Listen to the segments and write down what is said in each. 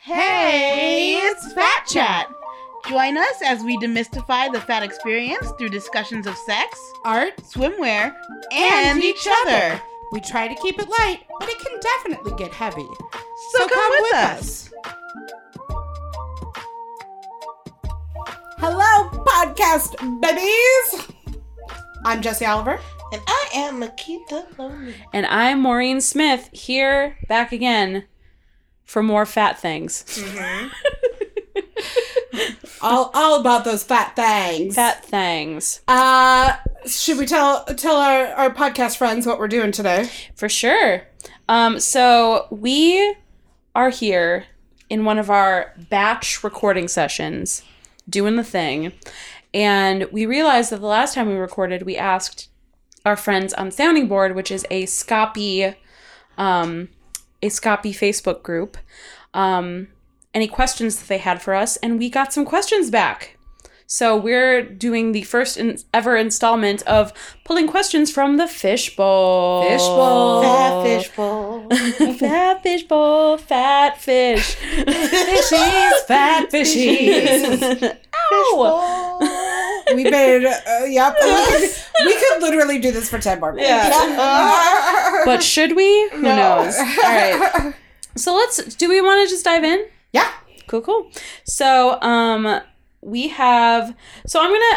Hey, it's Fat Chat. Join us as we demystify the fat experience through discussions of sex, art, swimwear, and each other. We try to keep it light, but it can definitely get heavy. So come with us. Hello, podcast babies. I'm Jessie Oliver. And I am Makita Loney. And I'm Maureen Smith, here back again for more fat things. Mm-hmm. All about those fat things. Fat things. Should we tell our podcast friends what we're doing today? For sure. So we are here in one of our batch recording sessions doing the thing. And we realized that the last time we recorded, we asked our friends on Sounding Board, which is a Scoppy Facebook group, any questions that they had for us, and we got some questions back. So we're doing the first ever installment of pulling questions from the fishbowl. Fat fishbowl. Fat fishbowl, fat fish. Fishies, fat fishies. Ow! Fishbowl. We made, yep. We could literally do this for 10 more minutes. Yeah. But should we? Who knows? All right. So do we want to just dive in? Yeah. Cool. So, I'm going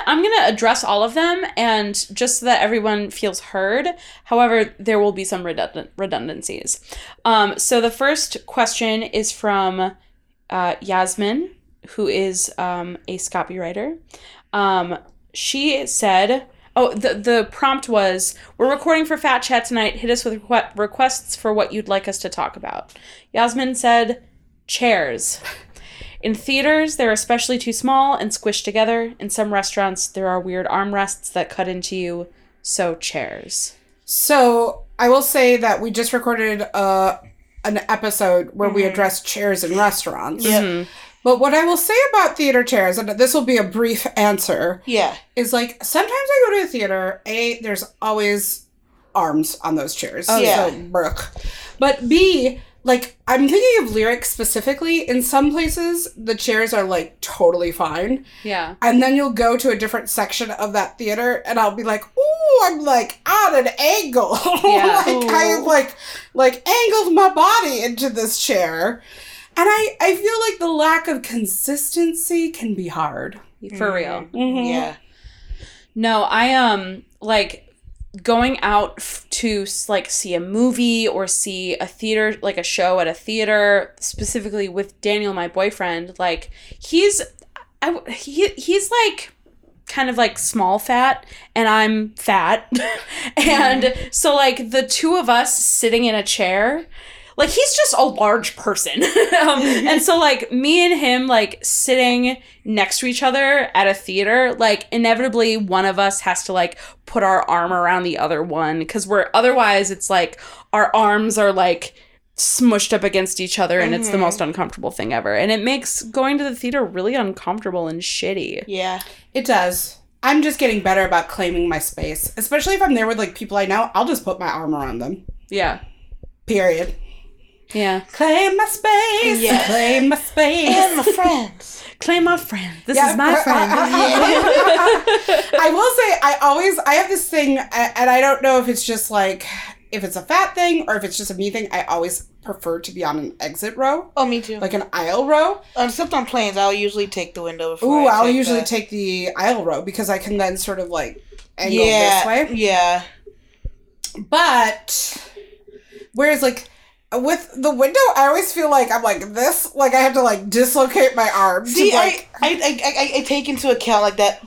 to address all of them, and just so that everyone feels heard. However, there will be some redundancies. So the first question is from Yasmin, who is a copywriter. She said, the prompt was, we're recording for Fat Chat tonight. Hit us with requests for what you'd like us to talk about. Yasmin said, chairs. In theaters, they're especially too small and squished together. In some restaurants, there are weird armrests that cut into you. So, chairs. So, I will say that we just recorded an episode where we addressed chairs in restaurants. Yeah. Mm-hmm. But what I will say about theater chairs, and this will be a brief answer, is like, sometimes I go to a theater, A, there's always arms on those chairs. Oh, yeah. So, brook. But B... like, I'm thinking of lyrics specifically. In some places, the chairs are, like, totally fine. Yeah. And then you'll go to a different section of that theater, and I'll be like, ooh, I'm, like, at an angle. Yeah. I angled my body into this chair. And I feel like the lack of consistency can be hard. For real. Mm-hmm. Yeah. No, I, going out to, like, see a movie or see a theater, like, a show at a theater, specifically with Daniel, my boyfriend, like, he's like, kind of, like, small fat, and I'm fat, and so, like, the two of us sitting in a chair... like, he's just a large person. And so, like, me and him, like, sitting next to each other at a theater, like, inevitably one of us has to, like, put our arm around the other one. Because otherwise, it's, like, our arms are, like, smushed up against each other. And it's the most uncomfortable thing ever. And it makes going to the theater really uncomfortable and shitty. Yeah, it does. I'm just getting better about claiming my space. Especially if I'm there with, like, people I know. I'll just put my arm around them. Yeah. Period. Yeah. Claim my space. Yeah. Claim my space. And my friends. Claim my friend. This is my friend. I will say, I have this thing, and I don't know if it's just like, if it's a fat thing or if it's just a me thing, I always prefer to be on an exit row. Oh, me too. Like an aisle row. Except on planes, I'll usually take the window before. Ooh, I'll usually take the aisle row because I can then sort of like angle this way. Yeah. But, whereas like, with the window, I always feel like I'm like this, like I have to like dislocate my arms. See, like, I take into account like that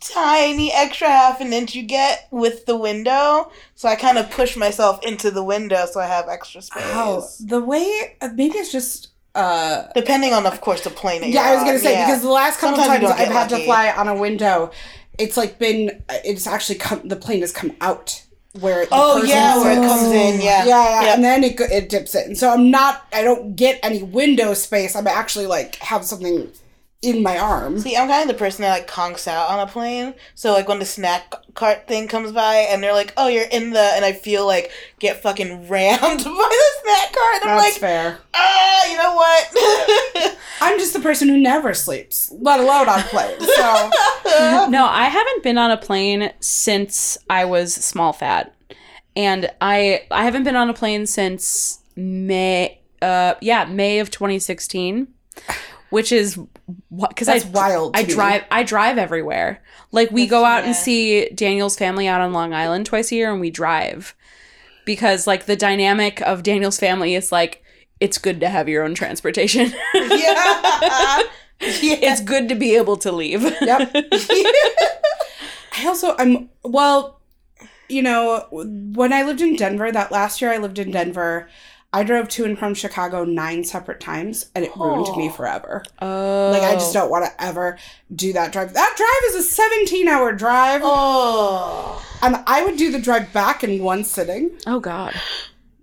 tiny extra half an inch you get with the window, so I kind of push myself into the window so I have extra space. Oh, the way maybe it's just depending on, of course, the plane. I was gonna say because the last couple times I've had to fly on a window, it's like the plane has come out. Where it comes in, yeah. And then it dips it, and so I don't get any window space. I'm actually like have something in my arm. See, I'm kind of the person that, like, conks out on a plane. So, like, when the snack cart thing comes by and they're like, oh, you're in the... And I feel, like, get fucking rammed by the snack cart. And I'm like... That's fair. You know what? I'm just the person who never sleeps, let alone on planes. So... No, I haven't been on a plane since I was small fat. And I haven't been on a plane since May of 2016. Which is because that's wild. I drive everywhere. Like we go out and see Daniel's family out on Long Island twice a year, and we drive because like the dynamic of Daniel's family is like it's good to have your own transportation. Yeah, it's good to be able to leave. Yep. When I lived in Denver that last year, I drove to and from Chicago 9 separate times, and it ruined me forever. Oh. Like, I just don't want to ever do that drive. That drive is a 17-hour drive. Oh. And I would do the drive back in one sitting. Oh, God.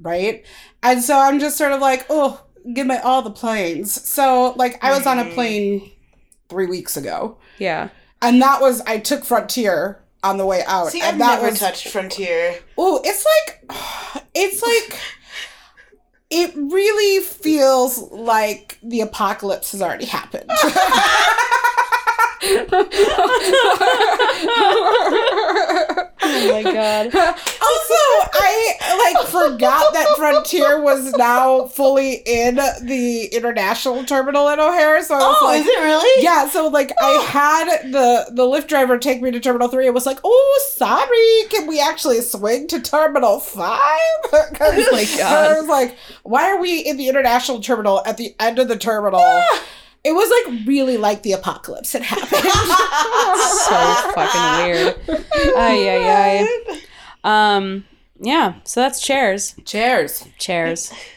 Right? And so I'm just sort of like, give me all the planes. So, like, I was on a plane 3 weeks ago. Yeah. And that was, I took Frontier on the way out. See, and I've never touched Frontier. Oh, it's like... It really feels like the apocalypse has already happened. Oh my God. Also, I forgot that Frontier was now fully in the international terminal at O'Hare. So I was is it really? Yeah, so I had the Lyft driver take me to Terminal 3 and was like, oh, sorry, can we actually swing to Terminal 5? Oh my God. I was like, why are we in the international terminal at the end of the terminal? It was, really like the apocalypse. It happened. So fucking weird. Ay. Yeah, so that's Chairs. Chairs.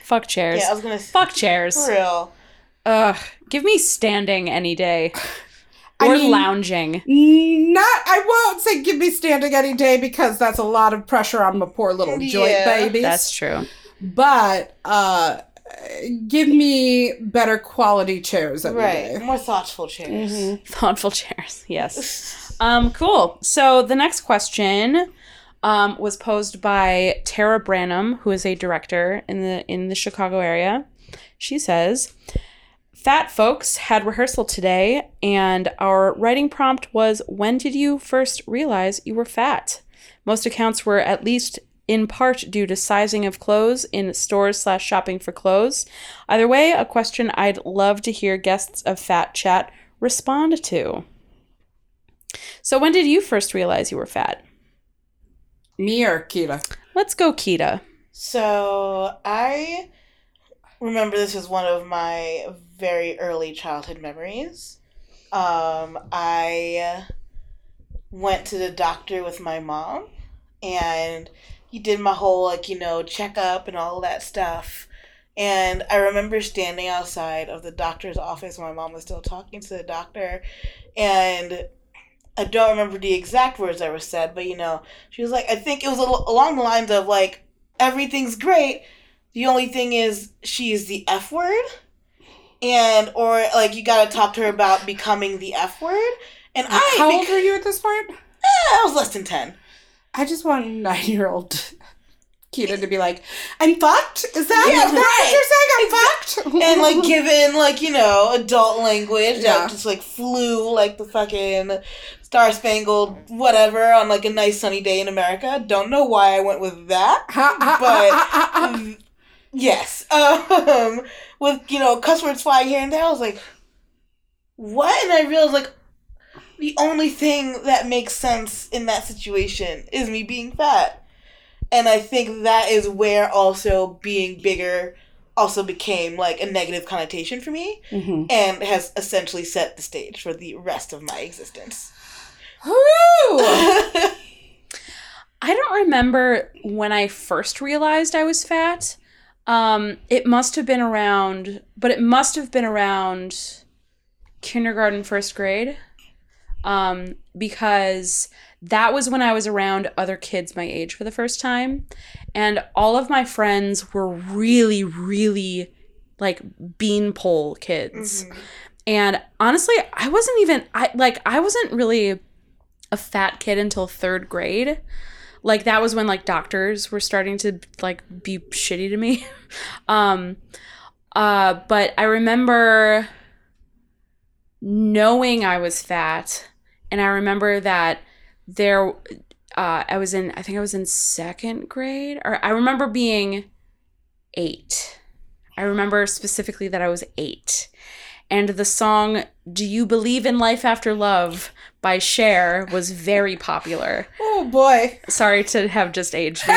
Fuck Chairs. Yeah, I was going to say. Fuck Chairs. For real. Ugh. Give me standing any day. Or lounging. I won't say give me standing any day because that's a lot of pressure on my poor little joint babies. That's true. But, give me better quality chairs every day. More thoughtful chairs. Mm-hmm. Thoughtful chairs, yes. Cool. So the next question was posed by Tara Branham, who is a director in the Chicago area. She says, Fat folks had rehearsal today, and our writing prompt was, when did you first realize you were fat? Most accounts were at least in part due to sizing of clothes in stores/shopping for clothes. Either way, a question I'd love to hear guests of Fat Chat respond to. So when did you first realize you were fat? Me or Kita? Let's go Kita. So I remember this is one of my very early childhood memories. I went to the doctor with my mom and... He did my whole, checkup and all that stuff. And I remember standing outside of the doctor's office when my mom was still talking to the doctor. And I don't remember the exact words that were said, but, she was like, I think it was along the lines of, everything's great. The only thing is she's the F word. And, or, you got to talk to her about becoming the F word. And how old were you at this point? I was less than 10. I just want 9-year-old Kita to be like, I'm fucked? Is that what you're saying? I'm fucked? And, given, adult language that just, flew, the fucking star-spangled whatever on, a nice sunny day in America. Don't know why I went with that, but yes. With, cuss words flying here and there, I was like, what? And I realized, the only thing that makes sense in that situation is me being fat. And I think that is where also being bigger also became a negative connotation for me and has essentially set the stage for the rest of my existence. I don't remember when I first realized I was fat. It must have been around kindergarten, first grade. Because that was when I was around other kids my age for the first time. And all of my friends were really, really beanpole kids. Mm-hmm. And honestly, I wasn't really a fat kid until third grade. Like, that was when, like, doctors were starting to, like, be shitty to me. But I remember knowing I was fat, and I remember that there, I was in second grade, or I remember being 8. I remember specifically that I was 8. And the song Do You Believe in Life After Love by Cher was very popular. Oh, boy. Sorry to have just aged me.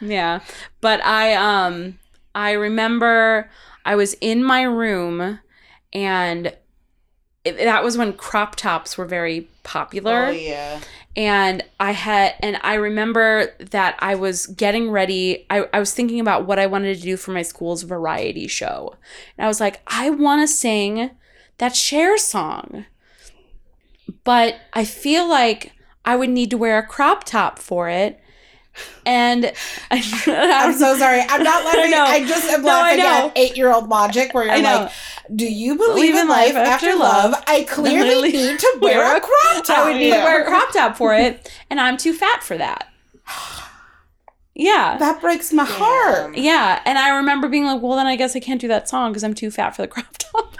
Yeah. But I remember I was in my room, and that was when crop tops were very popular. Oh, yeah. And I remember that I was getting ready. I was thinking about what I wanted to do for my school's variety show. And I was like, I want to sing that Cher song, but I feel like I would need to wear a crop top for it. And I'm so sorry. I'm not letting. I just am laughing at 8-year-old logic where you're like, do you believe in life after love? I clearly need to wear a crop top. I would need to wear a crop top for it, and I'm too fat for that. Yeah. That breaks my heart. Yeah. And I remember being like, well, then I guess I can't do that song because I'm too fat for the crop top.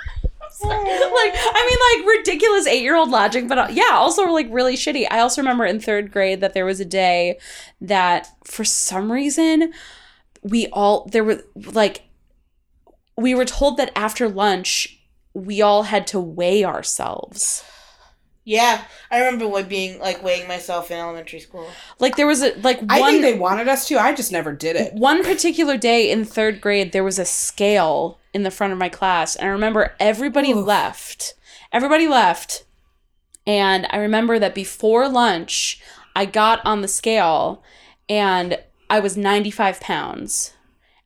Ridiculous 8-year-old logic, but yeah, also, like, really shitty. I also remember in third grade that there was a day that for some reason we were told that after lunch we all had to weigh ourselves. Yeah, I remember weighing myself in elementary school. Like, there was I think they wanted us to. I just never did it. One particular day in third grade, there was a scale in the front of my class, and I remember everybody left. Everybody left, and I remember that before lunch, I got on the scale, and I was 95 pounds.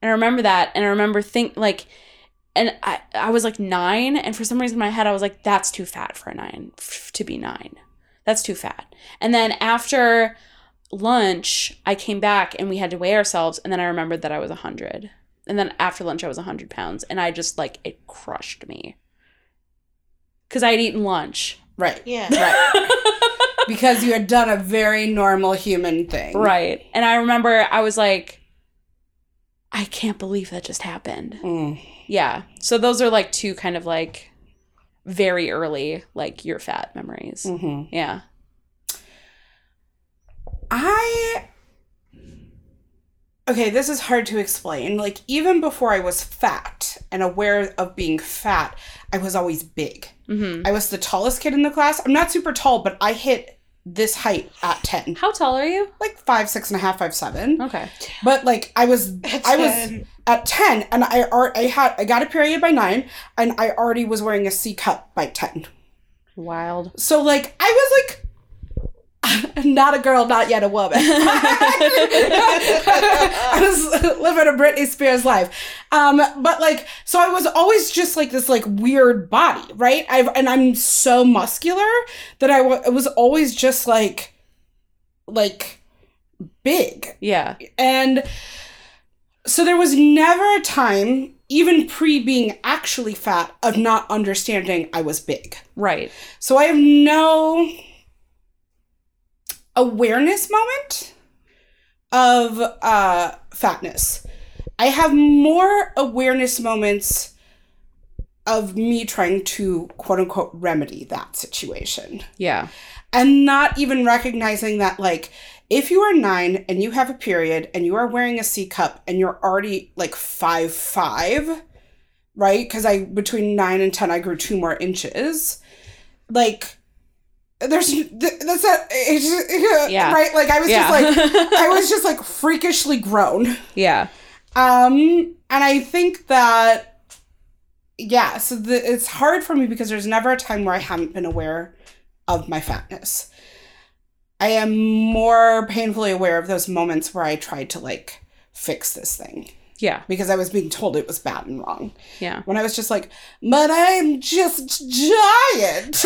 And I remember that, and I remember and I was like 9, and for some reason in my head I was like, that's too fat for a 9, to be 9. That's too fat. And then after lunch, I came back and we had to weigh ourselves, and then I remembered that I was 100. And then after lunch I was 100 pounds, and I just, like, it crushed me. Because I had eaten lunch. Right. Yeah. Right. Because you had done a very normal human thing. Right. And I remember I was like, I can't believe that just happened. Mm. Yeah. So those are, like, two kind of, like, very early, like, you're fat memories. Mm-hmm. Yeah. Okay, this is hard to explain. Like, even before I was fat and aware of being fat, I was always big. Mm-hmm. I was the tallest kid in the class. I'm not super tall, but I hit this height at 10. How tall are you? Like 5'6.5", 5'7". Okay. But, like, I was at 10, and I got a period by 9, and I already was wearing a C cup by 10. Wild. So, like, I was not a girl, not yet a woman. I was living a Britney Spears life. So I was always just, like, this, like, weird body, right? And I'm so muscular that I was always just, like, big. Yeah. And so there was never a time, even pre-being actually fat, of not understanding I was big. Right. So I have no awareness moment of fatness. I have more awareness moments of me trying to, quote unquote, remedy that situation. Yeah. And not even recognizing that, like, if you are 9 and you have a period and you are wearing a C cup and you're already, like, 5'5", right? Because between 9 and 10, I grew 2 more inches. Like, right? Like, I was just like freakishly grown. Yeah. And I think that, yeah, so it's hard for me because there's never a time where I haven't been aware of my fatness. I am more painfully aware of those moments where I tried to, like, fix this thing. Yeah. Because I was being told it was bad and wrong. Yeah. When I was just like, but I'm just giant.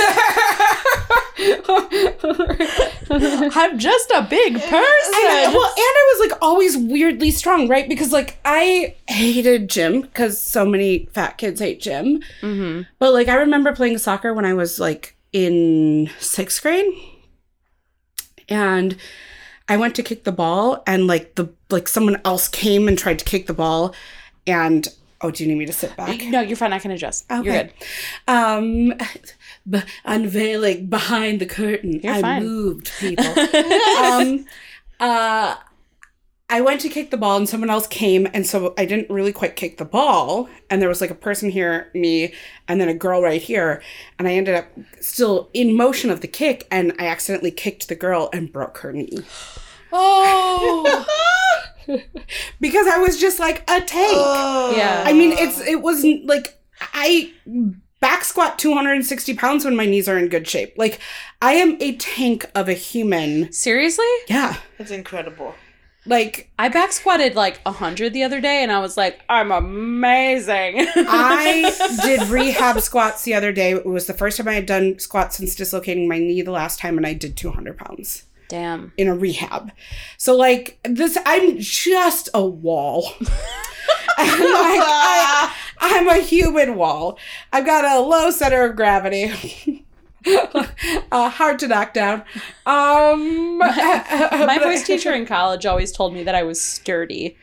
I'm just a big person. And I was like always weirdly strong, right? Because like I hated gym because so many fat kids hate gym. Mm-hmm. But like I remember playing soccer when I was like in 6th grade. And I went to kick the ball and like someone else came and tried to kick the ball and do you need me to sit back? No, you're fine. I can adjust. Okay. You're good. Unveiling behind the curtain. I moved people. I went to kick the ball and someone else came and so I didn't really quite kick the ball and there was like a person here, me, and then a girl right here and I ended up still in motion of the kick and I accidentally kicked the girl and broke her knee. Oh! Because I was just like a tank. Oh. Yeah. I mean, it was like I back squat 260 pounds when my knees are in good shape. Like I am a tank of a human. Seriously? Yeah. That's incredible. Like I back squatted like 100 the other day and I was like, I'm amazing. I did rehab squats the other day. It was the first time I had done squats since dislocating my knee the last time and I did 200 pounds. Damn. In a rehab. So like this, I'm just a wall. I'm like, I'm a human wall. I've got a low center of gravity. Hard to knock down. My voice teacher in college always told me that I was sturdy.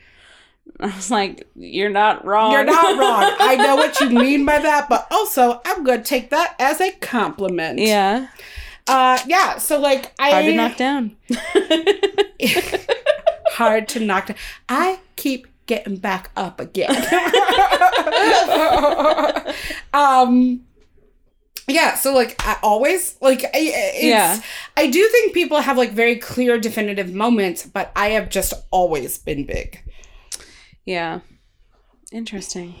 I was like, you're not wrong. You're not wrong. I know what you mean by that, but also I'm going to take that as a compliment. Yeah. Yeah, so like hard to knock down. Hard to knock down. I keep getting back up again. Yeah, so like I always like I do think people have like very clear definitive moments, but I have just always been big. Yeah. Interesting.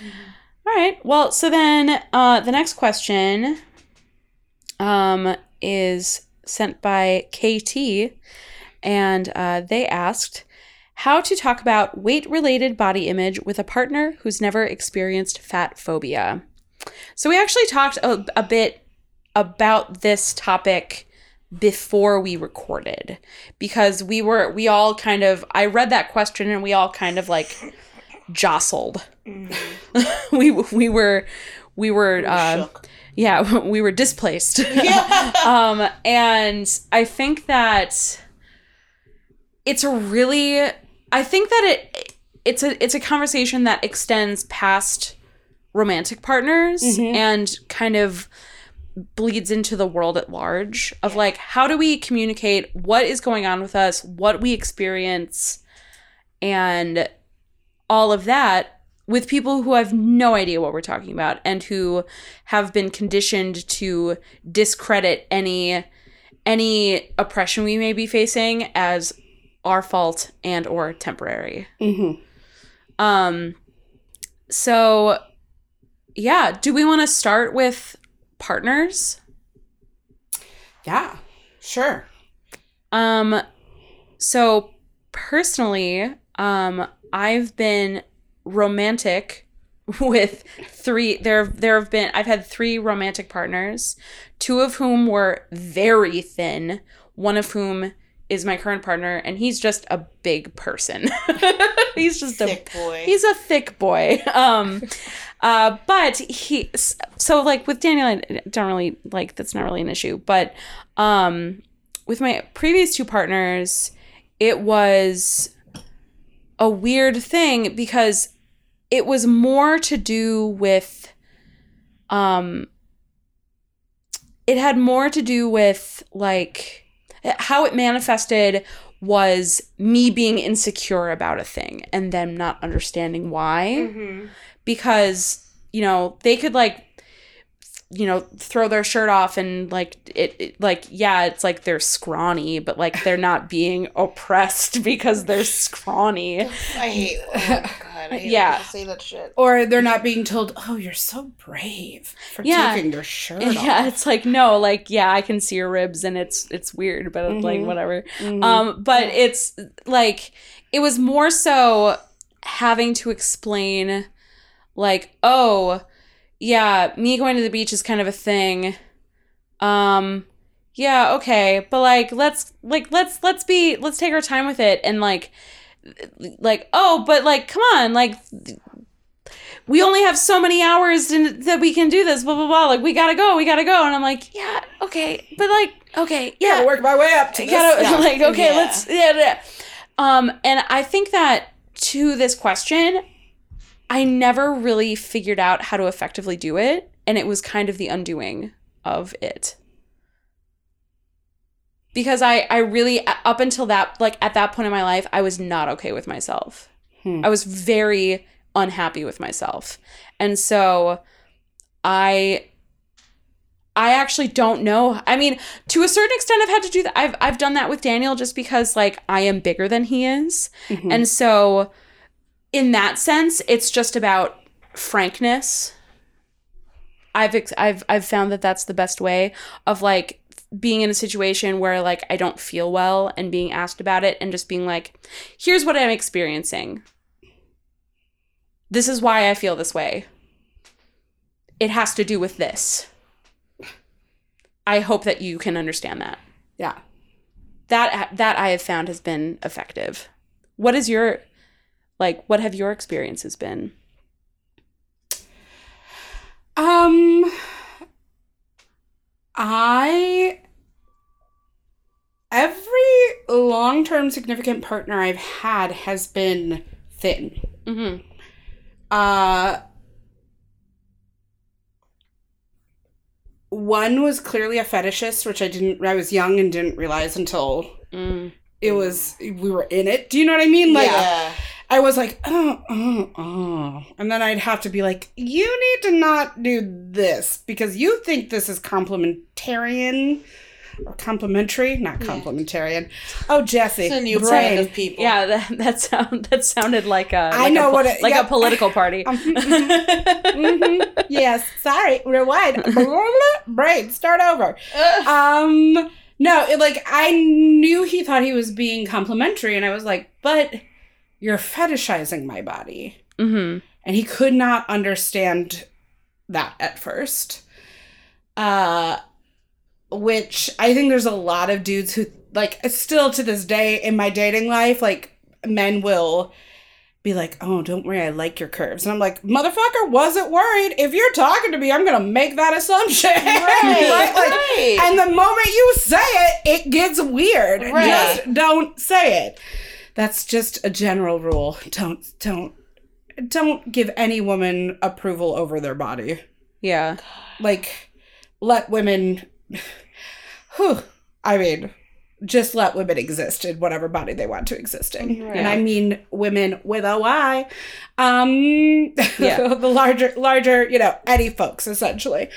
All right. Well, so then the next question is sent by KT, and they asked how to talk about weight-related body image with a partner who's never experienced fat phobia. So we actually talked a bit about this topic before we recorded because we all kind of, I read that question and we all kind of like jostled. Mm-hmm. we were shook. Yeah, we were displaced. Yeah. And I think that it's a conversation that extends past romantic partners, mm-hmm, and kind of bleeds into the world at large of like, how do we communicate what is going on with us, what we experience, and all of that with people who have no idea what we're talking about and who have been conditioned to discredit any oppression we may be facing as our fault and or temporary. Mm-hmm. So yeah, do we want to start with partners? Yeah, sure. So personally, I've been romantic with three. I've had three romantic partners, two of whom were very thin, one of whom is my current partner, and he's just a big person. He's just he's a thick boy. But so like with Daniel, I don't really like, that's not really an issue, but with my previous two partners, it was a weird thing because it was more to do with, it had more to do with like, how it manifested was me being insecure about a thing and them not understanding why. Mm-hmm. Because, you know, they could like, you know, throw their shirt off and like, it like, yeah, it's like they're scrawny, but like they're not being oppressed because they're scrawny. I hate that. Oh God, I hate to say that shit. Or they're not being told, oh, you're so brave for taking your shirt off. Yeah, it's like, no, like, yeah, I can see your ribs and it's weird, but mm-hmm, like whatever. Mm-hmm. But it's like, it was more so having to explain, like, oh, yeah, me going to the beach is kind of a thing. Yeah, okay, but let's take our time with it, and come on, we only have so many hours that we can do this, blah blah blah. We gotta go, and I'm like, yeah, okay, but yeah, gotta work my way up to this. And I think that to this question, I never really figured out how to effectively do it, and it was kind of the undoing of it. Because I really, up until that, at that point in my life, I was not okay with myself. I was very unhappy with myself. And so I actually don't know. I mean, to a certain extent, I've had to do that. I've done that with Daniel just because, I am bigger than he is. Mm-hmm. And so in that sense, it's just about frankness. I've found that that's the best way of, being in a situation where I don't feel well and being asked about it and just being here's what I'm experiencing. This is why I feel this way. It has to do with this. I hope that you can understand that. Yeah. That I have found has been effective. What is your, what have your experiences been? Every long-term significant partner I've had has been thin. Mm-hmm. One was clearly a fetishist, which I was young and didn't realize until it was, we were in it. Do you know what I mean? I was oh. And then I'd have to be you need to not do this because you think this is complementarian or complimentary, not complementarian. Yeah. Oh, Jesse. It's a new brand of people. Yeah, that sounded like a, I know what it, a political party. Yes, sorry, rewind. Brain, start over. No, I knew he thought he was being complimentary, and I was but... you're fetishizing my body. Mm-hmm. And he could not understand that at first. Which I think there's a lot of dudes who, still to this day in my dating life, men will be oh, don't worry, I like your curves. And I'm motherfucker, wasn't worried. If you're talking to me, I'm going to make that assumption. Right, right. And the moment you say it, it gets weird. Right. Just don't say it. That's just a general rule. Don't give any woman approval over their body. Yeah. Let women, just let women exist in whatever body they want to exist in. Right. And I mean women with a Y. The larger, any folks, essentially.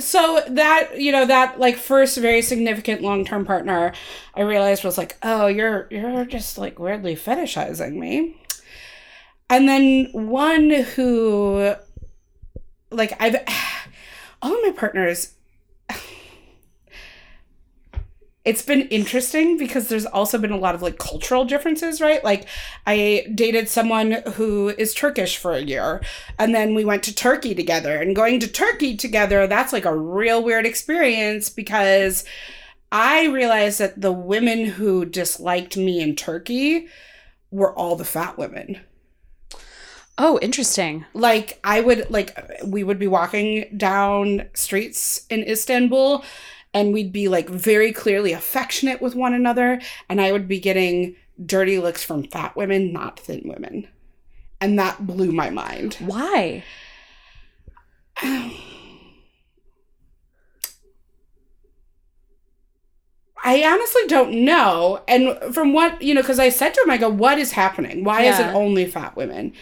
So that, that first very significant long-term partner I realized was oh, you're just weirdly fetishizing me. And then one who, all of my partners, it's been interesting because there's also been a lot of cultural differences, right? I dated someone who is Turkish for a year, and then we went to Turkey together, and going to Turkey together, that's a real weird experience because I realized that the women who disliked me in Turkey were all the fat women. Oh, interesting. I would, we would be walking down streets in Istanbul, and we'd be, very clearly affectionate with one another. And I would be getting dirty looks from fat women, not thin women. And that blew my mind. Why? I honestly don't know. And from what, because I said to him, I go, what is happening? Why is it only fat women?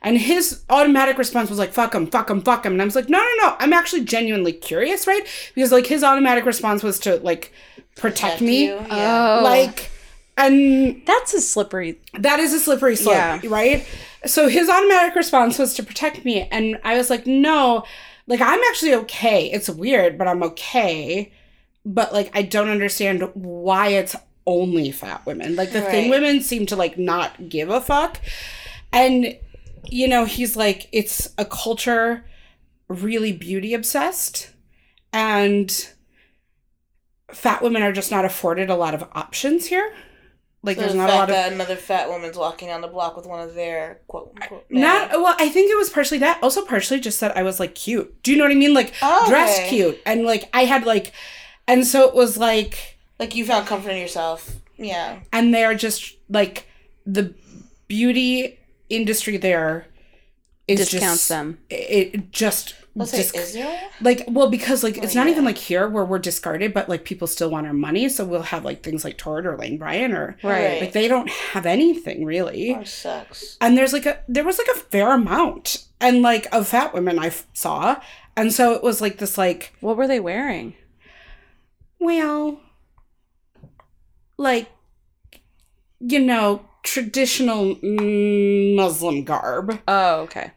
And his automatic response was fuck him, fuck him, fuck him. And I was no. I'm actually genuinely curious, right? Because, his automatic response was to, protect me. Yeah. Oh. And... That is a slippery slope, right? So his automatic response was to protect me. And I was no. I'm actually okay. It's weird, but I'm okay. But, I don't understand why it's only fat women. Like, the thin women seem to, like, not give a fuck. And, you know, he's like, it's a culture really beauty obsessed, and fat women are just not afforded a lot of options here. Like, so there's not a lot of... that another fat woman's walking on the block with one of their quote-unquote... Well, I think it was partially that. Also partially just that I was, like, cute. Do you know what I mean? Like, dressed cute. And, like, I had, like... And so it was, like... Like, you found comfort in yourself. Yeah. And they're just, like... The beauty industry there is just... Discounts them. It just... Let's say Israel? Like, well, because, like, it's not even, like, here where we're discarded, but, like, people still want our money, so we'll have, like, things like Tord or Lane Bryant or... Right. Like, they don't have anything, really. Or sex. And there's, like, there was a fair amount, and, like, of fat women I saw, and so it was, like, this, like... What were they wearing? Well, like, you know, traditional Muslim garb. Oh, okay.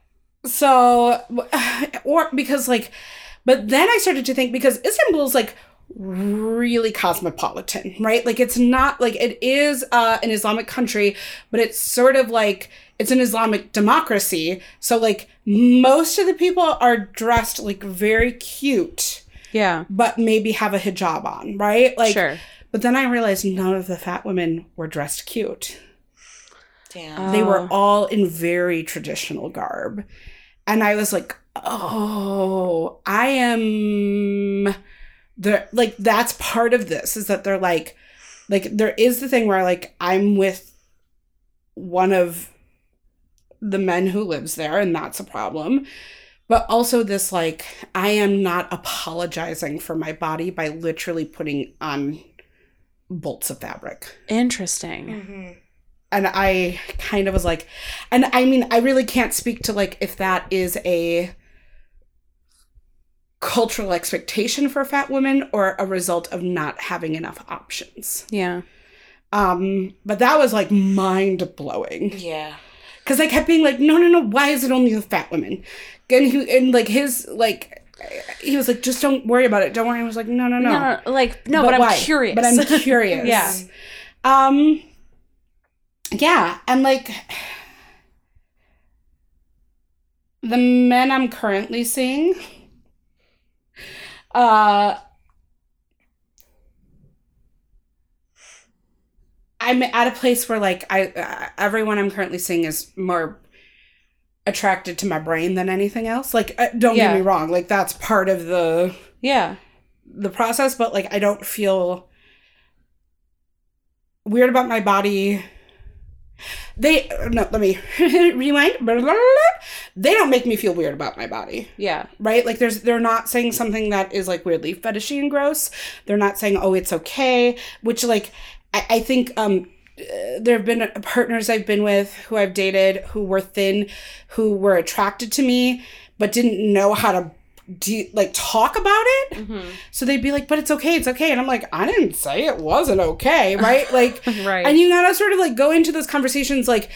So, or because, like, but then I started to think, because Istanbul is, like, really cosmopolitan, right? Like, it's not, like, it is an Islamic country, but it's sort of, like, it's an Islamic democracy. So, like, most of the people are dressed, like, very cute. Yeah. But maybe have a hijab on, right? Like, sure. But then I realized none of the fat women were dressed cute. Damn. They were all in very traditional garb. And I was like, oh, I am... Like, that's part of this, is that they're like, there is the thing where, like, I'm with one of the men who lives there, and that's a problem. But also this, like, I am not apologizing for my body by literally putting on bolts of fabric. Interesting. Mm-hmm. And I kind of was like, and I mean, I really can't speak to, like, if that is a cultural expectation for fat women or a result of not having enough options. Yeah. But that was, like, mind-blowing. Yeah. Because I kept being like, no, why is it only the fat women? He was like, just don't worry about it. Don't worry. I was like, no. But I'm curious. But I'm curious. Yeah. Yeah, and, like, the men I'm currently seeing, I'm at a place where, like, everyone I'm currently seeing is more attracted to my brain than anything else. Like, don't get me wrong, like, that's part of the process, but, like, I don't feel weird about my body. Let me rewind. They don't make me feel weird about my body. Yeah. Right? Like, they're not saying something that is, like, weirdly fetishy and gross. They're not saying, oh, it's okay. Which, like, I think there have been partners I've been with who I've dated who were thin, who were attracted to me, but didn't know how to talk about it. Mm-hmm. So they'd be like, but it's okay. And I'm like, I didn't say it wasn't okay, right? Like, right. And you gotta sort of, like, go into those conversations, like,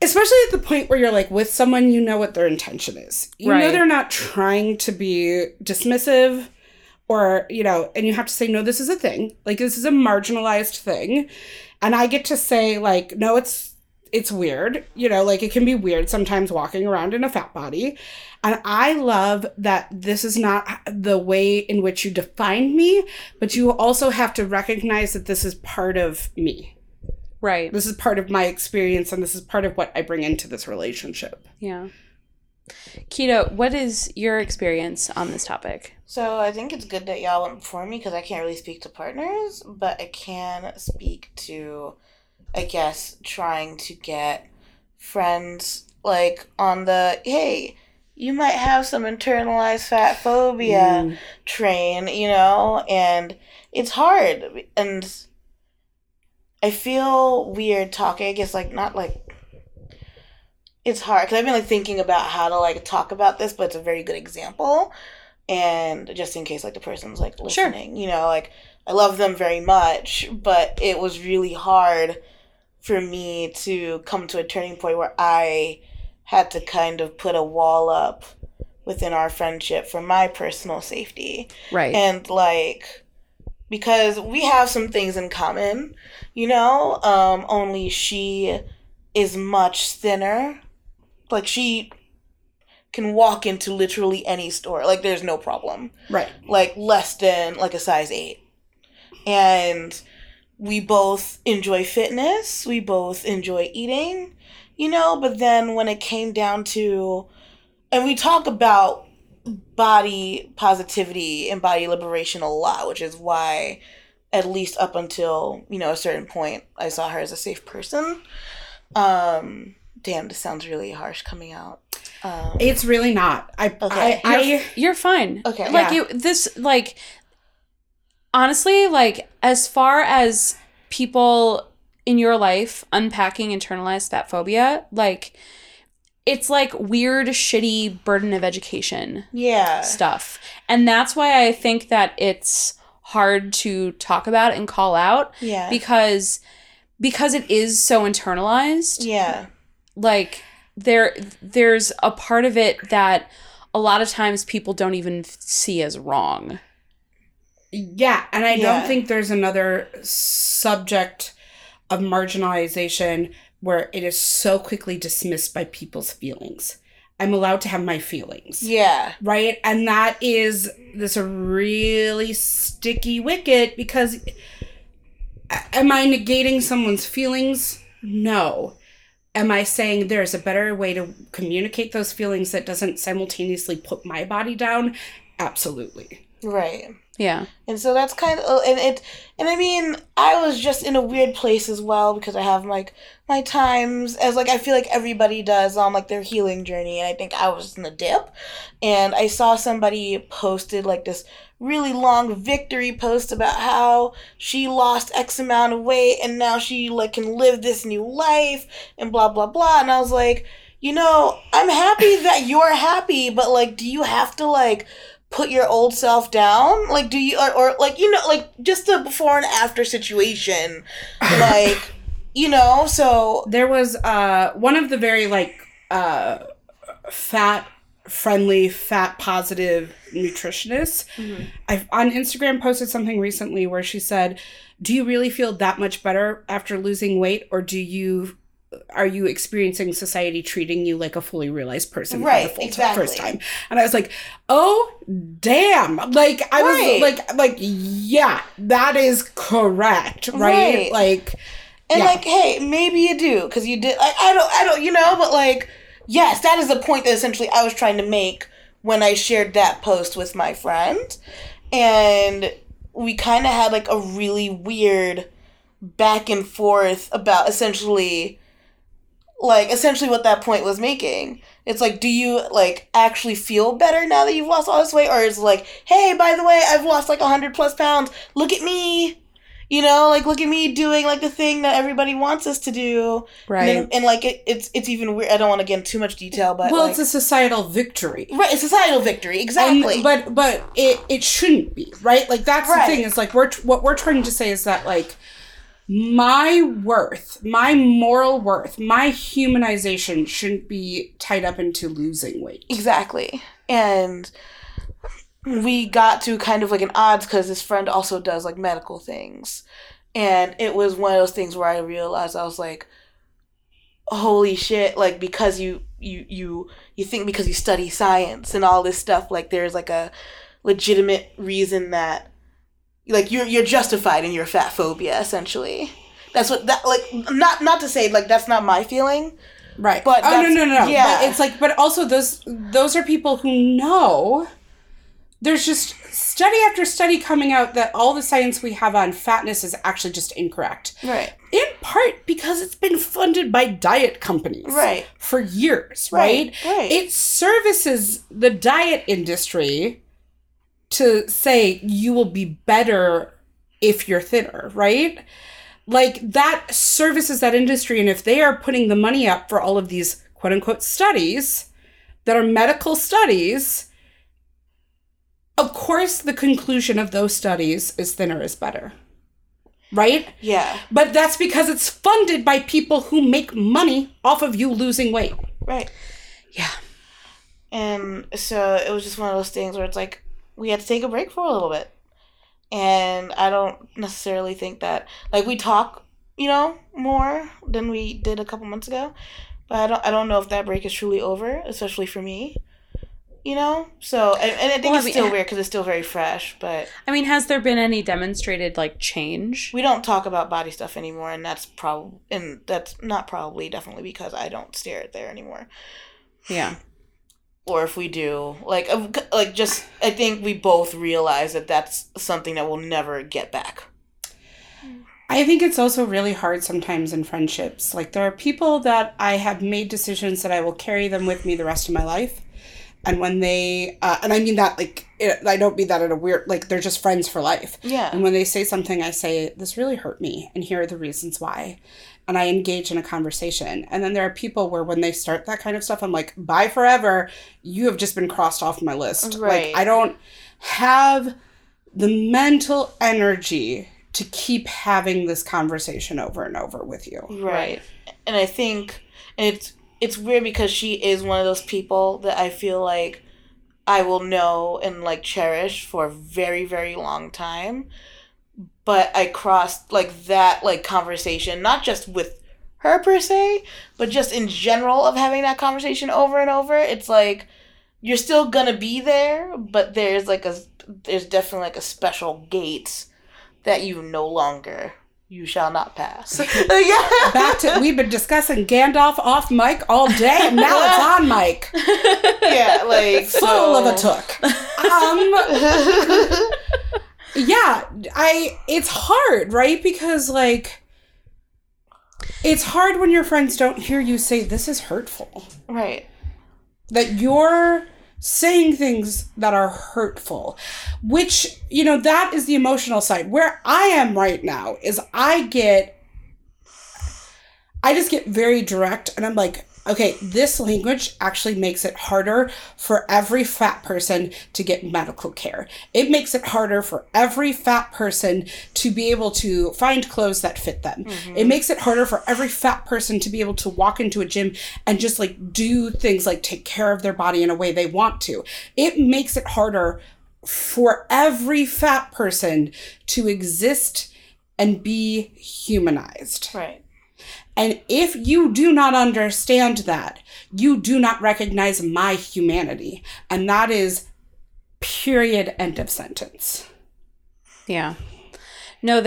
especially at the point where you're, like, with someone, you know what their intention is. You right. know they're not trying to be dismissive or, you know, and you have to say, no, this is a thing. Like, this is a marginalized thing. And I get to say, like, no, it's weird, you know, like, it can be weird sometimes walking around in a fat body. And I love that this is not the way in which you define me, but you also have to recognize that this is part of me. Right. This is part of my experience, and this is part of what I bring into this relationship. Yeah. Keto, what is your experience on this topic? So I think it's good that y'all went before me, because I can't really speak to partners, but I can speak to... I guess, trying to get friends, like, on the, hey, you might have some internalized fat phobia train, you know, and it's hard. And I feel weird talking, I guess, like, not, like, it's hard, because I've been, like, thinking about how to, like, talk about this, but it's a very good example. And just in case, like, the person's, like, listening, sure. You know, like, I love them very much, but it was really hard for me to come to a turning point where I had to kind of put a wall up within our friendship for my personal safety. Right. And, like, because we have some things in common, you know? Only she is much thinner. Like, she can walk into literally any store. Like, there's no problem. Right. Like, less than, like, a size 8. And we both enjoy fitness. We both enjoy eating, you know? But then when it came down to... And we talk about body positivity and body liberation a lot, which is why, at least up until, you know, a certain point, I saw her as a safe person. Damn, this sounds really harsh coming out. It's really not. You're fine. Okay. Like, yeah. Honestly, like, as far as people in your life unpacking internalized fat phobia, like... It's like weird, shitty burden of education stuff. And that's why I think that it's hard to talk about and call out. Yeah. Because it is so internalized. Yeah. Like, there's a part of it that a lot of times people don't even see as wrong. Yeah. And I don't think there's another subject of marginalization where it is so quickly dismissed by people's feelings. I'm allowed to have my feelings. Yeah. Right? And that is this really sticky wicket, because am I negating someone's feelings? No. Am I saying there's a better way to communicate those feelings that doesn't simultaneously put my body down? Absolutely. Right. Yeah. And so that's kind of, and I mean, I was just in a weird place as well, because I have, like, my times, as, like, I feel like everybody does on, like, their healing journey, and I think I was in a dip, and I saw somebody posted, like, this really long victory post about how she lost X amount of weight, and now she, like, can live this new life, and blah, blah, blah, and I was like, you know, I'm happy that you're happy, but, like, do you have to, like... put your old self down? Like, do you, or like, you know, like, just a before and after situation. Like, you know, so. There was one of the very, like, fat-friendly, fat-positive nutritionists. Mm-hmm. I've on Instagram posted something recently where she said, do you really feel that much better after losing weight, or are you experiencing society treating you like a fully realized person for the first time? And I was like, oh, damn. Like, I was like, yeah, that is correct. Right. Like, and like, hey, maybe you do. 'Cause you did. Like, I don't, you know, but like, yes, that is the point that essentially I was trying to make when I shared that post with my friend. And we kind of had like a really weird back and forth about essentially what that point was making. It's like, do you, like, actually feel better now that you've lost all this weight? Or is it like, hey, by the way, I've lost, like, 100+ pounds. Look at me. You know, like, look at me doing, like, the thing that everybody wants us to do. Right. And like, it's even weird. I don't want to get into too much detail, but... Well, like, it's a societal victory. Right, it's a societal victory, exactly. And, but it shouldn't be, right? Like, that's the thing. It's like, what we're trying to say is that, like... My worth, my moral worth, my humanization shouldn't be tied up into losing weight. Exactly. And we got to kind of like an odds, because this friend also does like medical things. And it was one of those things where I realized, I was like, holy shit, like, because you think because you study science and all this stuff, like, there's like a legitimate reason that, like, you're justified in your fat phobia, essentially. That's what that, like, not to say, like, that's not my feeling. Right. But no. Yeah. But it's like, but also those are people who know. There's just study after study coming out that all the science we have on fatness is actually just incorrect. Right. In part because it's been funded by diet companies. Right. For years, right? Right. It services the diet industry to say you will be better if you're thinner, right? Like, that services that industry, and if they are putting the money up for all of these quote-unquote studies that are medical studies, of course the conclusion of those studies is thinner is better, right? Yeah. But that's because it's funded by people who make money off of you losing weight. Right. Yeah. And so it was just one of those things where it's like, we had to take a break for a little bit. And I don't necessarily think that, like, we talk, you know, more than we did a couple months ago. But I don't know if that break is truly over, especially for me, you know? So, and I think it's still weird because it's still very fresh, but... I mean, has there been any demonstrated, like, change? We don't talk about body stuff anymore, and that's definitely because I don't stare at there anymore. Yeah. Or if we do, like just, I think we both realize that that's something that we'll never get back. I think it's also really hard sometimes in friendships. Like, there are people that I have made decisions that I will carry them with me the rest of my life. And when they, and I mean that, like, I don't mean that in a weird, like, they're just friends for life. Yeah. And when they say something, I say, this really hurt me, and here are the reasons why. And I engage in a conversation. And then there are people where when they start that kind of stuff, I'm like, bye forever. You have just been crossed off my list. Right. Like, I don't have the mental energy to keep having this conversation over and over with you. Right. And I think it's weird because she is one of those people that I feel like I will know and, like, cherish for a very, very long time. But I crossed, like, that, like, conversation, not just with her per se, but just in general of having that conversation over and over. It's like, you're still gonna be there, but there's, like, there's definitely, like, a special gate that you no longer... You shall not pass. Yeah. We've been discussing Gandalf off mic all day, and now it's on mic. Yeah, like, full of a took. Yeah, it's hard, right? Because, like, it's hard when your friends don't hear you say, this is hurtful. Right. That you're saying things that are hurtful, which, you know, that is the emotional side. Where I am right now is I just get very direct, and I'm like, okay, this language actually makes it harder for every fat person to get medical care. It makes it harder for every fat person to be able to find clothes that fit them. Mm-hmm. It makes it harder for every fat person to be able to walk into a gym and just, like, do things like take care of their body in a way they want to. It makes it harder for every fat person to exist and be humanized. Right. And if you do not understand that, you do not recognize my humanity. And that is period, end of sentence. Yeah. No,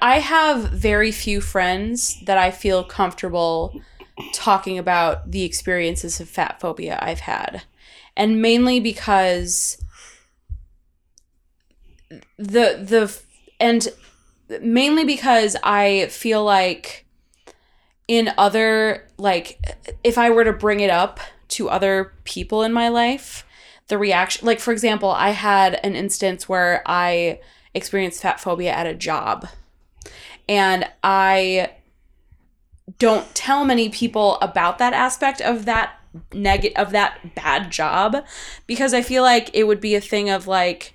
I have very few friends that I feel comfortable talking about the experiences of fat phobia I've had. And mainly because I feel like, in other, like, if I were to bring it up to other people in my life, the reaction, like, for example, I had an instance where I experienced fat phobia at a job, and I don't tell many people about that aspect of that bad job, because I feel like it would be a thing of, like,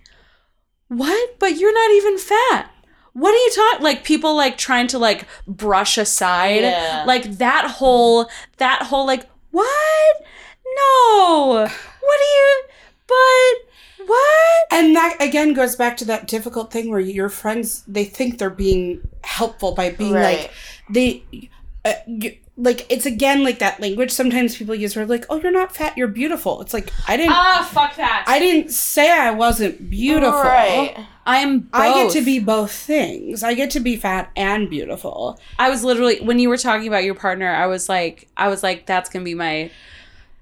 what? But you're not even fat. What are you talking? Like, people, like, trying to, like, brush aside, yeah, like, that whole, like, what? No. What are you, but what? And that, again, goes back to that difficult thing where your friends, they think they're being helpful by being, right, like, like, it's, again, like, that language sometimes people use where, like, oh, you're not fat, you're beautiful. It's like, I didn't... Ah, fuck that. I didn't say I wasn't beautiful. Right. I am both. I get to be both things. I get to be fat and beautiful. I was literally... When you were talking about your partner, I was like, that's going to be my...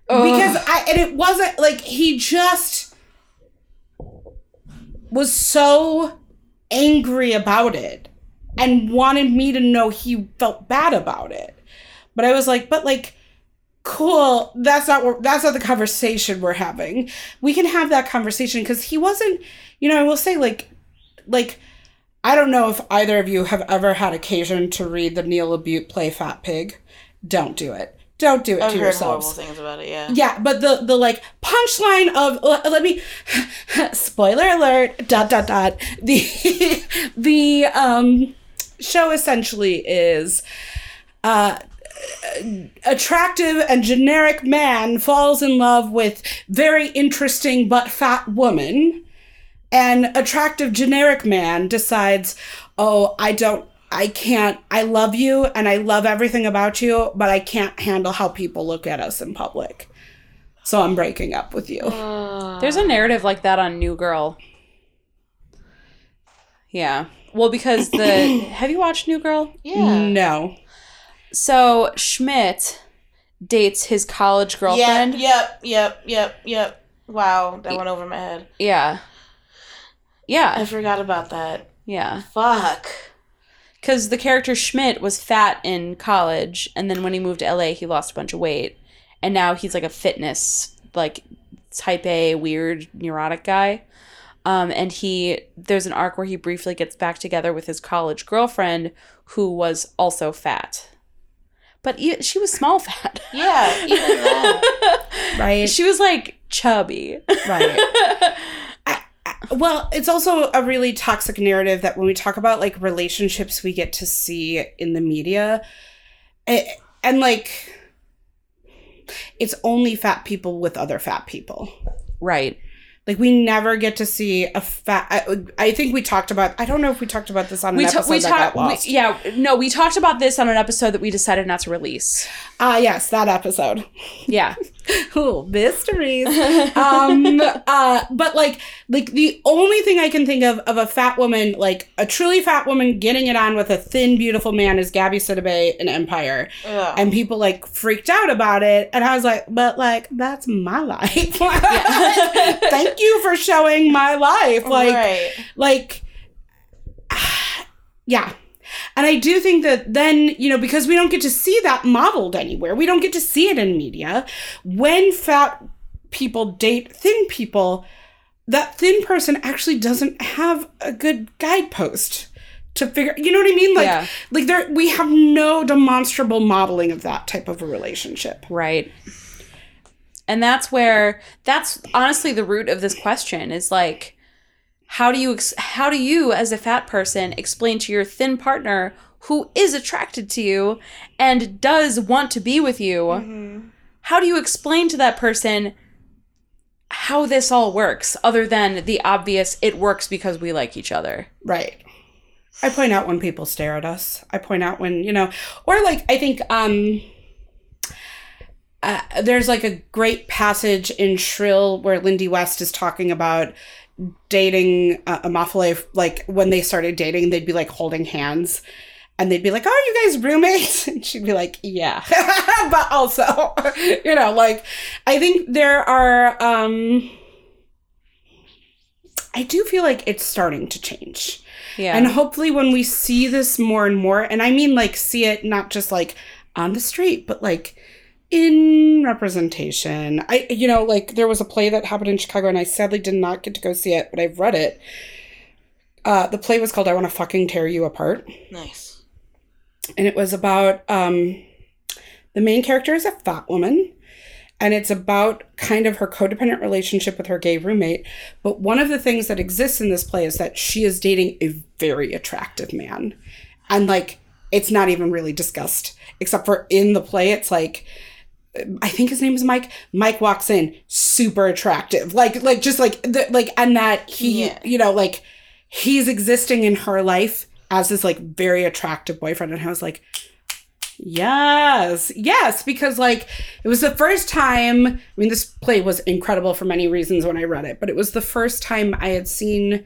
Ugh. Because and it wasn't... Like, he just was so angry about it and wanted me to know he felt bad about it. But I was like, cool, that's not the conversation we're having. We can have that conversation, because he wasn't, you know, I will say, like, I don't know if either of you have ever had occasion to read the Neil LaBute play Fat Pig. Don't do it. Don't do it to yourselves. I've heard horrible things about it, yeah. Yeah, but the like, punchline of, let me, spoiler alert, ... The show essentially is, attractive and generic man falls in love with very interesting but fat woman, an attractive generic man decides, oh, I love you and I love everything about you, but I can't handle how people look at us in public. So I'm breaking up with you. There's a narrative like that on New Girl. Yeah. Well, because have you watched New Girl? Yeah. No. So Schmidt dates his college girlfriend. Yep. Wow, that went over my head. Yeah. I forgot about that. Yeah. Fuck. Because the character Schmidt was fat in college, and then when he moved to LA, he lost a bunch of weight. And now he's like a fitness, like type A, weird, neurotic guy. And there's an arc where he briefly gets back together with his college girlfriend, who was also fat. But she was small fat. Yeah, even that. Right. She was like chubby. Right. Well, it's also a really toxic narrative that when we talk about like relationships we get to see in the media, and like it's only fat people with other fat people. Right. Like, we never get to see a fat... I think we talked about... I don't know if we talked about this on an episode that got lost. We talked about this on an episode that we decided not to release. Yes, that episode. Yeah. Ooh, mysteries. But, like the only thing I can think of a fat woman, like, a truly fat woman getting it on with a thin, beautiful man is Gabby Sidibe in Empire. Ugh. And people, like, freaked out about it. And I was like, but, like, that's my life. Thank you for showing my life. Like, right. Yeah. And I do think that then, you know, because we don't get to see that modeled anywhere, we don't get to see it in media. When fat people date thin people, that thin person actually doesn't have a good guidepost to figure, you know what I mean? Like, yeah. Like we have no demonstrable modeling of that type of a relationship. Right. And that's honestly the root of this question is like, how do you as a fat person explain to your thin partner who is attracted to you and does want to be with you? Mm-hmm. How do you explain to that person how this all works other than the obvious, it works because we like each other? Right. I point out when people stare at us. I point out when, you know, or like, I think, there's like a great passage in Shrill where Lindy West is talking about dating Amalfi. Like when they started dating, they'd be like holding hands and they'd be like, oh, are you guys roommates? And she'd be like, yeah, but also, you know, like I think there are, I do feel like it's starting to change. Yeah. And hopefully when we see this more and more, and I mean like see it not just like on the street, but like, in representation. There was a play that happened in Chicago and I sadly did not get to go see it, but I've read it. The play was called I Want to Fucking Tear You Apart. Nice. And it was about, the main character is a fat woman and it's about kind of her codependent relationship with her gay roommate. But one of the things that exists in this play is that she is dating a very attractive man. And like, it's not even really discussed except for in the play, it's like, I think his name is Mike. Mike walks in, super attractive, he's existing in her life as this like very attractive boyfriend. And I was like, yes, because like it was the first time. I mean, this play was incredible for many reasons when I read it, but it was the first time I had seen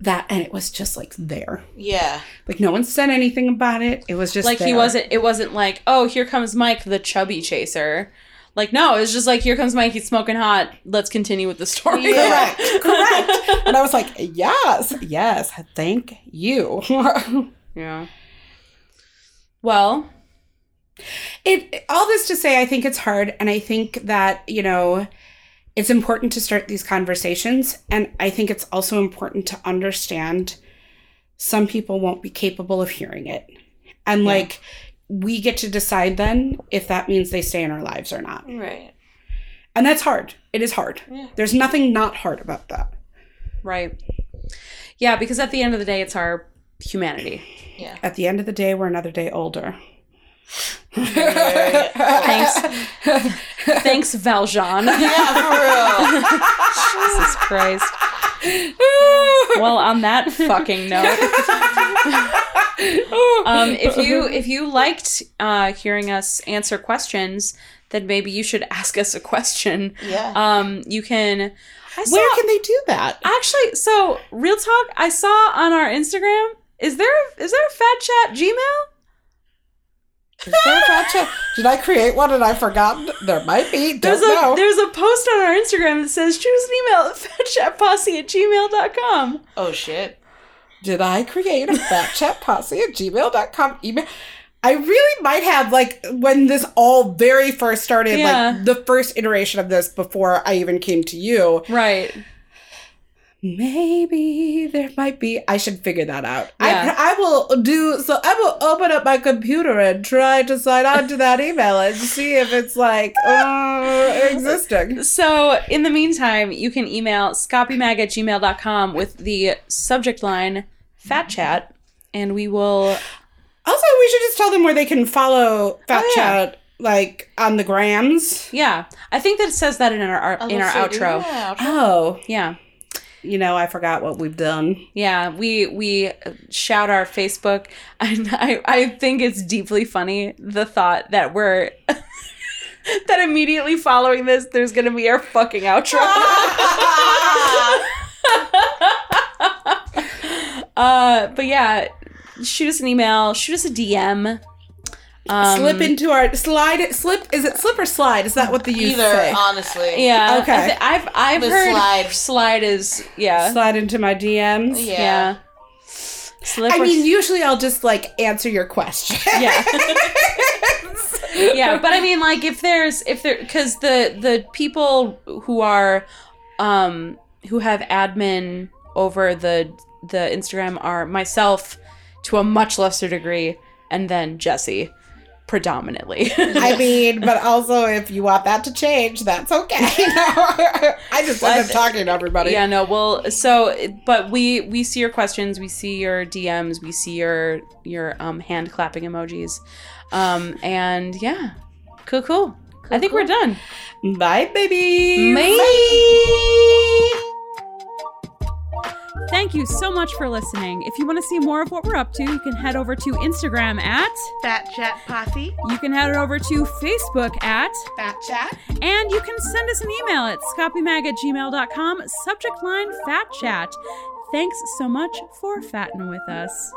that, and it was just like there. Yeah. Like no one said anything about it. It was just like there. It wasn't like, oh, here comes Mike, the chubby chaser. Like, no, it was just like, here comes Mike, he's smoking hot. Let's continue with the story. Yeah. Correct. And I was like, yes, thank you. Yeah. Well, all this to say, I think it's hard. And I think that, you know, it's important to start these conversations, and I think it's also important to understand some people won't be capable of hearing it. And, like, we get to decide then if that means they stay in our lives or not. Right. And that's hard. It is hard. Yeah. There's nothing not hard about that. Right. Yeah, because at the end of the day, it's our humanity. Yeah. At the end of the day, we're another day older. Thanks Valjean. Yeah, for real. Jesus Christ. Well, on that fucking note, if you liked hearing us answer questions, then maybe you should ask us a question. Yeah. You can. Where can they do that? Actually, so real talk, I saw on our Instagram. Is there a Fat Chat Gmail? Is there a Fat Chat? Did I create one and I've forgotten? There might be. Don't know. There's a post on our Instagram that says, choose an email at fatchatposse@gmail.com. Oh, shit. Did I create a fatchatposse@gmail.com email? I really might have, like, when this all very first started, like, the first iteration of this before I even came to you. Right. Maybe there might be. I should figure that out. Yeah. I will open up my computer and try to sign on to that email and see if it's like existing. So in the meantime, you can email scoppymag@gmail.com with the subject line Fat Chat, and we will. Also, we should just tell them where they can follow Fat Chat. Like on the grams. Yeah, I think that it says that in our outro. Yeah, outro. Oh, yeah. You know, I forgot what we've done. Yeah, we shout our Facebook. I think it's deeply funny, the thought that we're... that immediately following this, there's going to be our fucking outro. But yeah, shoot us an email. Shoot us a DM. Slip or slide? Is that what the youth say? Either, honestly. Yeah. Okay. I've heard slide is, yeah. Slide into my DMs. Yeah. Slip. I mean, usually I'll just, like, answer your question. Yeah. Yeah, but I mean, like, because the people who are, who have admin over the Instagram are myself to a much lesser degree, and then Jesse. Predominantly. I mean, but also if you want that to change, that's okay. I just love talking to everybody. Yeah, no, well, so, but we see your questions, we see your DMs, we see your hand clapping emojis. And yeah, cool. I think we're done. Bye, baby. Bye. Thank you so much for listening. If you want to see more of what we're up to, you can head over to Instagram at Fat Chat Posse. You can head over to Facebook at Fat Chat. And you can send us an email at scoppymag@gmail.com, subject line Fat Chat. Thanks so much for fatting with us.